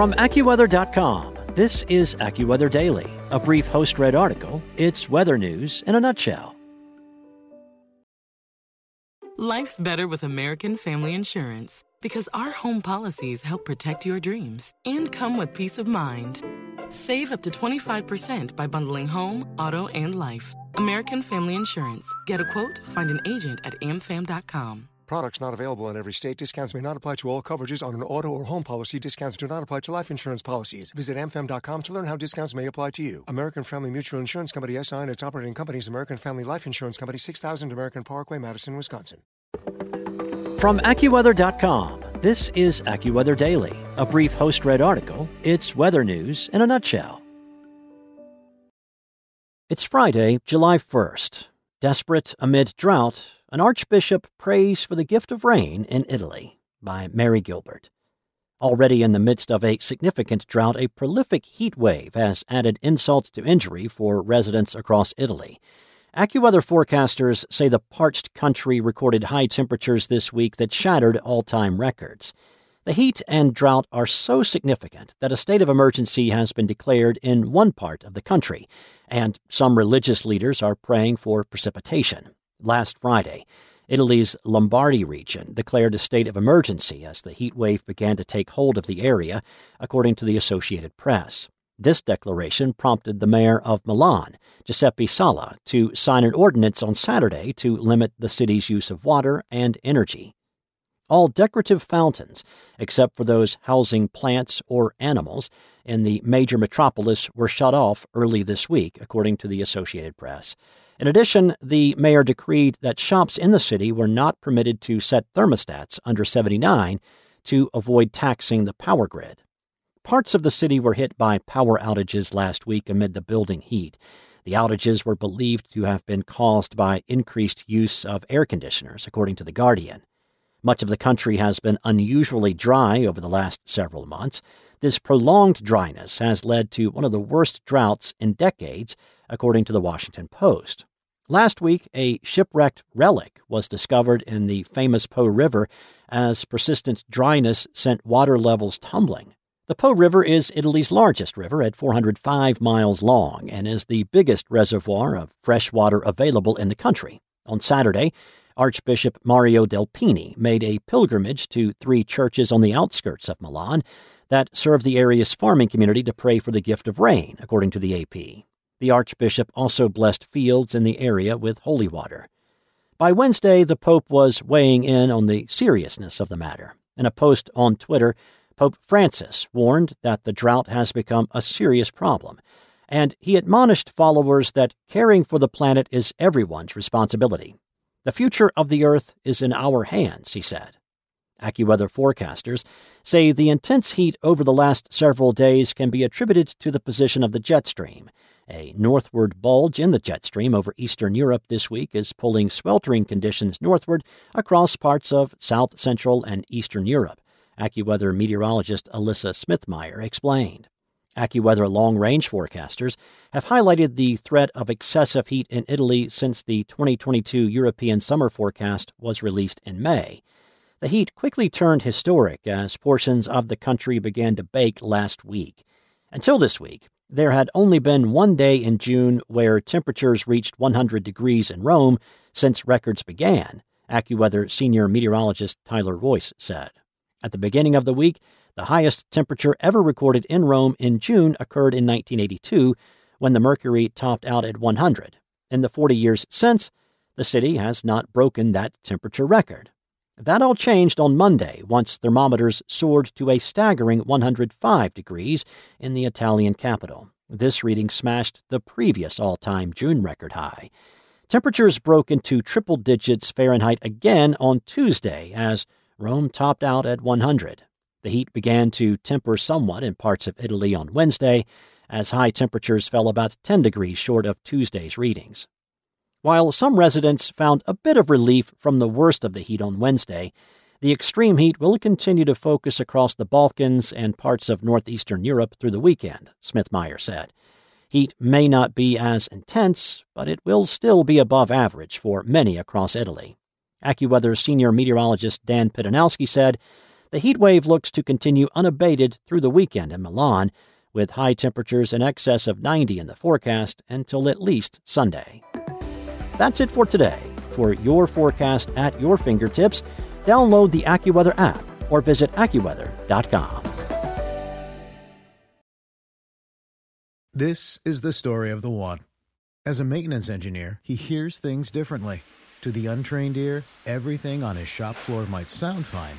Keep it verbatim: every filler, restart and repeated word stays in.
From AccuWeather dot com, this is AccuWeather Daily, a brief host-read article. It's weather news in a nutshell. Life's better with American Family Insurance because our home policies help protect your dreams and come with peace of mind. Save up to twenty-five percent by bundling home, auto, and life. American Family Insurance. Get a quote, find an agent at a m fam dot com. Products not available in every state. Discounts may not apply to all coverages on an auto or home policy. Discounts do not apply to life insurance policies. Visit a m fam dot com to learn how discounts may apply to you. American Family Mutual Insurance Company, S I and its operating companies, American Family Life Insurance Company, six thousand American Parkway, Madison, Wisconsin. From AccuWeather dot com, this is AccuWeather Daily, a brief host-read article. It's weather news in a nutshell. It's Friday, July first. Desperate amid drought, an archbishop prays for the gift of rain in Italy, by Mary Gilbert. Already in the midst of a significant drought, a prolific heat wave has added insult to injury for residents across Italy. AccuWeather forecasters say the parched country recorded high temperatures this week that shattered all-time records. The heat and drought are so significant that a state of emergency has been declared in one part of the country, and some religious leaders are praying for precipitation. Last Friday, Italy's Lombardy region declared a state of emergency as the heat wave began to take hold of the area, according to the Associated Press. This declaration prompted the mayor of Milan, Giuseppe Sala, to sign an ordinance on Saturday to limit the city's use of water and energy. All decorative fountains, except for those housing plants or animals, in the major metropolis were shut off early this week, according to the Associated Press. In addition, the mayor decreed that shops in the city were not permitted to set thermostats under seventy-nine to avoid taxing the power grid. Parts of the city were hit by power outages last week amid the building heat. The outages were believed to have been caused by increased use of air conditioners, according to The Guardian. Much of the country has been unusually dry over the last several months. This prolonged dryness has led to one of the worst droughts in decades, according to the Washington Post. Last week, a shipwrecked relic was discovered in the famous Po River as persistent dryness sent water levels tumbling. The Po River is Italy's largest river at four hundred five miles long and is the biggest reservoir of fresh water available in the country. On Saturday, Archbishop Mario Delpini made a pilgrimage to three churches on the outskirts of Milan that serve the area's farming community to pray for the gift of rain, according to the A P. The Archbishop also blessed fields in the area with holy water. By Wednesday, the Pope was weighing in on the seriousness of the matter. In a post on Twitter, Pope Francis warned that the drought has become a serious problem, and he admonished followers that caring for the planet is everyone's responsibility. The future of the Earth is in our hands, he said. AccuWeather forecasters say the intense heat over the last several days can be attributed to the position of the jet stream. A northward bulge in the jet stream over eastern Europe this week is pulling sweltering conditions northward across parts of south, central, and eastern Europe, AccuWeather meteorologist Alyssa Smithmyer explained. AccuWeather long-range forecasters have highlighted the threat of excessive heat in Italy since the twenty twenty-two European summer forecast was released in May. The heat quickly turned historic as portions of the country began to bake last week. Until this week, there had only been one day in June where temperatures reached one hundred degrees in Rome since records began, AccuWeather senior meteorologist Tyler Royce said. At the beginning of the week, the highest temperature ever recorded in Rome in June occurred in nineteen eighty-two, when the mercury topped out at one hundred. In the forty years since, the city has not broken that temperature record. That all changed on Monday, once thermometers soared to a staggering one hundred five degrees in the Italian capital. This reading smashed the previous all-time June record high. Temperatures broke into triple digits Fahrenheit again on Tuesday as Rome topped out at one hundred. The heat began to temper somewhat in parts of Italy on Wednesday, as high temperatures fell about ten degrees short of Tuesday's readings. While some residents found a bit of relief from the worst of the heat on Wednesday, the extreme heat will continue to focus across the Balkans and parts of northeastern Europe through the weekend, Smithmyer said. Heat may not be as intense, but it will still be above average for many across Italy. AccuWeather senior meteorologist Dan Pitonowski said, The heat wave looks to continue unabated through the weekend in Milan, with high temperatures in excess of ninety in the forecast until at least Sunday. That's it for today. For your forecast at your fingertips, download the AccuWeather app or visit AccuWeather dot com. This is the story of the one. As a maintenance engineer, he hears things differently. To the untrained ear, everything on his shop floor might sound fine,